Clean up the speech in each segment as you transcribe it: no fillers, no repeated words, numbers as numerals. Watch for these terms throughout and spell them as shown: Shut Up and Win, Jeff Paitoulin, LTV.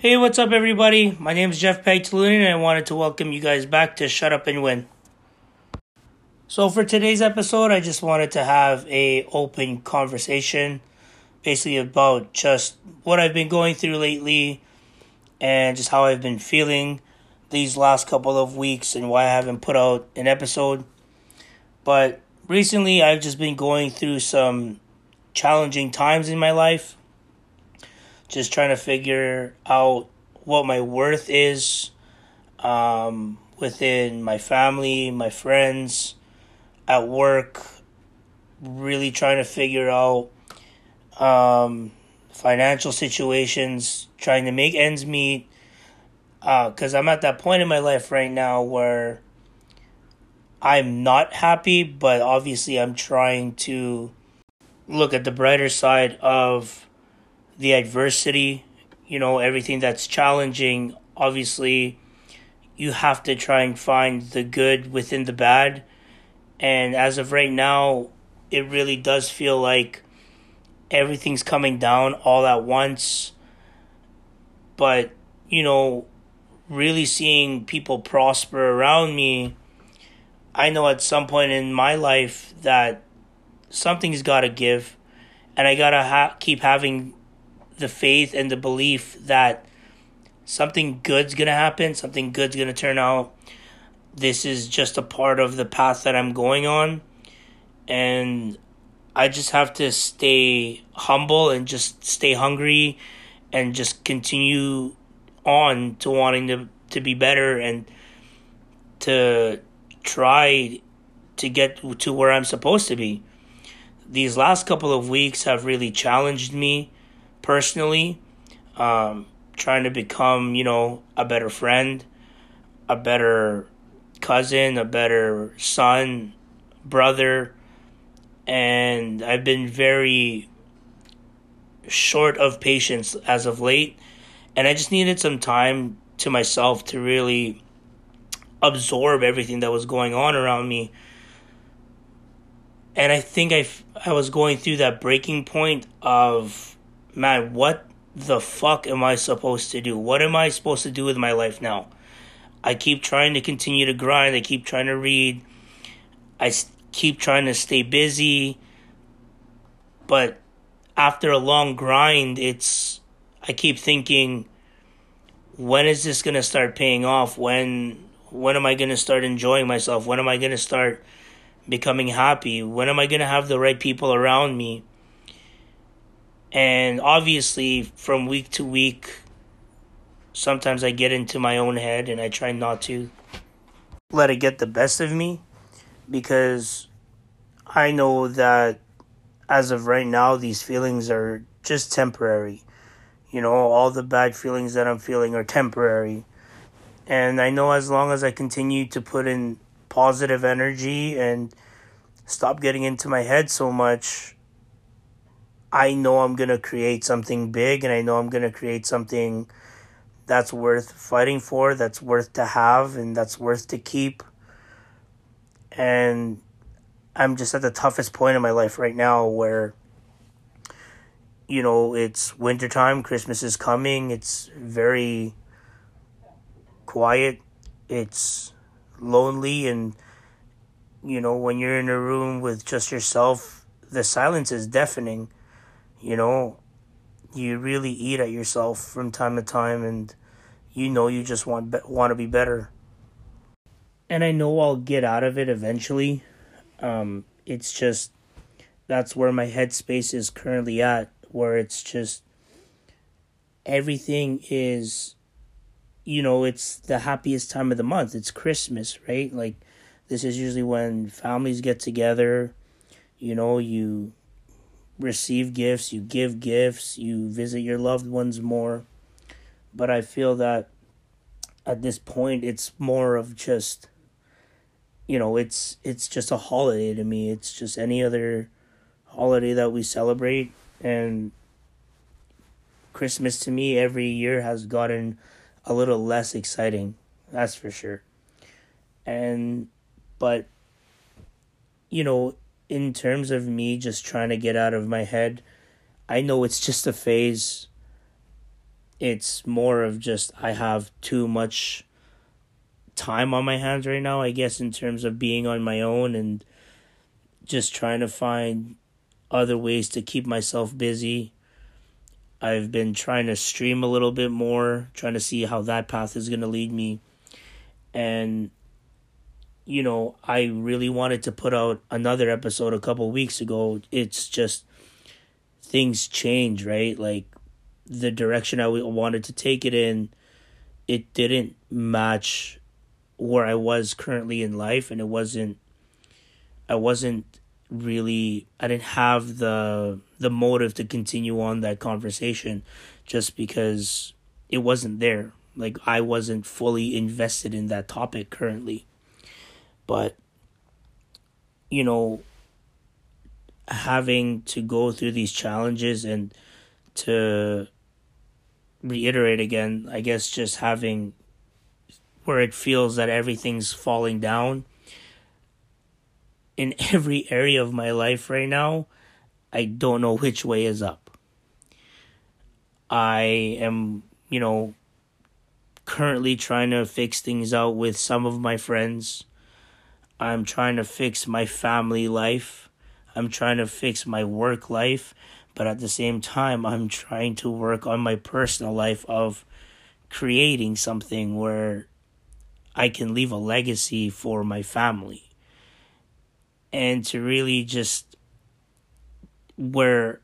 Hey, what's up, everybody? My name is Jeff Paitoulin, and I wanted to welcome you guys back to Shut Up and Win. So for today's episode, I just wanted to have a open conversation, basically about just what I've been going through lately, and just how I've been feeling these last couple of weeks, and why I haven't put out an episode. But recently, I've just been going through some challenging times in my life. Just trying to figure out what my worth is within my family, my friends, at work. Really trying to figure out financial situations, trying to make ends meet. Because I'm at that point in my life right now where I'm not happy, but obviously I'm trying to look at the brighter side of the adversity, you know, everything that's challenging. Obviously, you have to try and find the good within the bad. And as of right now, it really does feel like everything's coming down all at once. But, you know, really seeing people prosper around me, I know at some point in my life that something's got to give. And I got to keep having the faith and the belief that something good's going to happen, something good's going to turn out. This is just a part of the path that I'm going on. And I just have to stay humble and just stay hungry and just continue on to wanting to be better and to try to get to where I'm supposed to be. These last couple of weeks have really challenged me personally, trying to become, you know, a better friend, a better cousin, a better son, brother. And I've been very short of patience as of late. And I just needed some time to myself to really absorb everything that was going on around me. And I think I was going through that breaking point of, man, what the fuck am I supposed to do? What am I supposed to do with my life now? I keep trying to continue to grind. I keep trying to read. I keep trying to stay busy. But after a long grind, I keep thinking, when is this going to start paying off? When am I going to start enjoying myself? When am I going to start becoming happy? When am I going to have the right people around me? And obviously, from week to week, sometimes I get into my own head and I try not to let it get the best of me, because I know that as of right now, these feelings are just temporary. You know, all the bad feelings that I'm feeling are temporary. And I know as long as I continue to put in positive energy and stop getting into my head so much, I know I'm going to create something big, and I know I'm going to create something that's worth fighting for, that's worth to have, and that's worth to keep. And I'm just at the toughest point in my life right now where, you know, it's wintertime, Christmas is coming, it's very quiet, it's lonely, and, you know, when you're in a room with just yourself, the silence is deafening. You know, you really eat at yourself from time to time, and you know you just want to be better. And I know I'll get out of it eventually. It's just, that's where my headspace is currently at, where it's just, everything is, you know, it's the happiest time of the month. It's Christmas, right? Like, this is usually when families get together, you know, you receive gifts, you give gifts, you visit your loved ones more. But I feel that at this point, it's more of just, you know, it's just a holiday to me. It's just any other holiday that we celebrate. And Christmas to me every year has gotten a little less exciting, that's for sure. But, you know, in terms of me just trying to get out of my head, I know it's just a phase. It's more of just I have too much time on my hands right now, I guess, in terms of being on my own and just trying to find other ways to keep myself busy. I've been trying to stream a little bit more, trying to see how that path is going to lead me. And, you know, I really wanted to put out another episode a couple weeks ago. It's just things change, right? Like the direction I wanted to take it in, it didn't match where I was currently in life. And I didn't have the motive to continue on that conversation just because it wasn't there. Like, I wasn't fully invested in that topic currently. But, you know, having to go through these challenges, and to reiterate again, I guess just having where it feels that everything's falling down in every area of my life right now, I don't know which way is up. I am, you know, currently trying to fix things out with some of my friends. I'm trying to fix my family life. I'm trying to fix my work life. But at the same time, I'm trying to work on my personal life of creating something where I can leave a legacy for my family. And to really just where,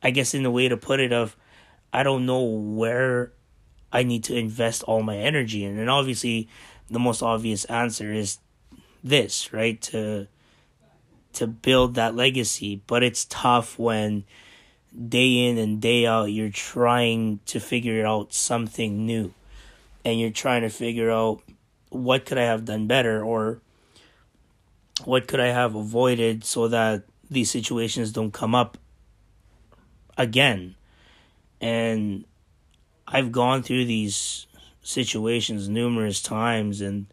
I guess in the way to put it of, I don't know where I need to invest all my energy in. And obviously the most obvious answer is this, right? To build that legacy. But it's tough when day in and day out you're trying to figure out something new. And you're trying to figure out, what could I have done better, or what could I have avoided so that these situations don't come up again? And I've gone through these situations numerous times, and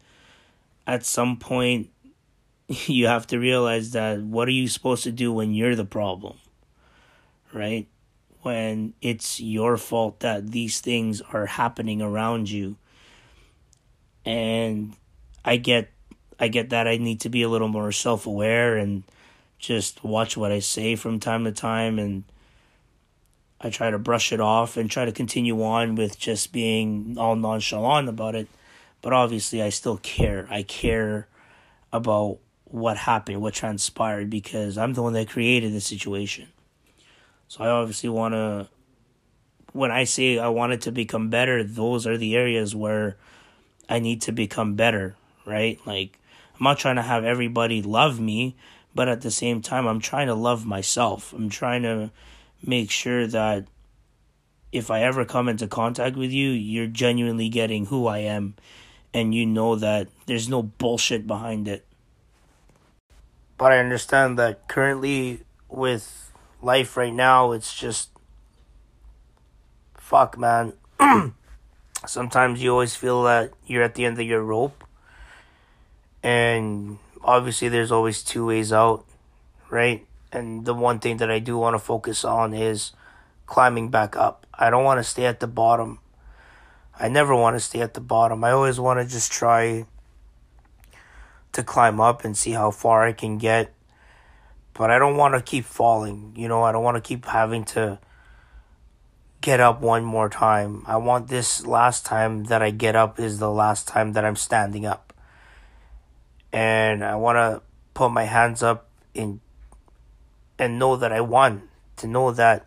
at some point you have to realize that what are you supposed to do when you're the problem, right? When it's your fault that these things are happening around you. And I get that I need to be a little more self-aware and just watch what I say from time to time. And I try to brush it off and try to continue on with just being all nonchalant about it. But obviously I still care. I care about what happened, what transpired, because I'm the one that created the situation. So I obviously want to, when I say I wanted to become better, those are the areas where I need to become better, right? Like, I'm not trying to have everybody love me, but at the same time, I'm trying to love myself. I'm trying to make sure that if I ever come into contact with you, you're genuinely getting who I am, and you know that there's no bullshit behind it. But I understand that currently with life right now, it's just, fuck, man. Sometimes you always feel that you're at the end of your rope. And obviously there's always two ways out, right? And the one thing that I do want to focus on is climbing back up. I don't want to stay at the bottom. I never want to stay at the bottom. I always want to just try to climb up and see how far I can get. But I don't want to keep falling. You know, I don't want to keep having to get up one more time. I want this last time that I get up is the last time that I'm standing up. And I want to put my hands up and know that I won. To know that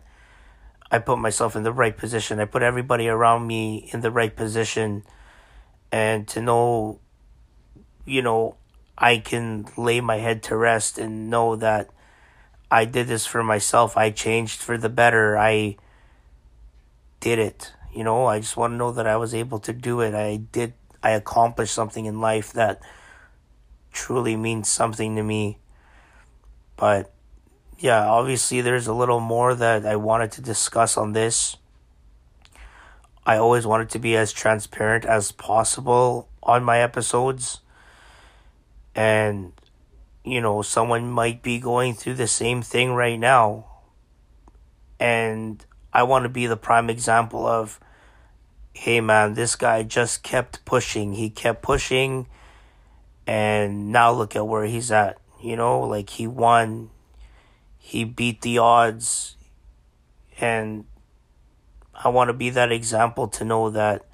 I put myself in the right position. I put everybody around me in the right position. And to know, you know, I can lay my head to rest and know that I did this for myself. I changed for the better. I did it. You know, I just want to know that I was able to do it. I accomplished something in life that truly means something to me. But yeah, obviously there's a little more that I wanted to discuss on this. I always wanted to be as transparent as possible on my episodes. And, you know, someone might be going through the same thing right now. And I want to be the prime example of hey man, this guy just kept pushing. He kept pushing, and now look at where he's at. You know, like he won, he beat the odds, and I want to be that example to know that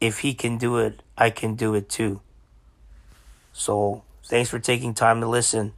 if he can do it, I can do it too. So thanks for taking time to listen.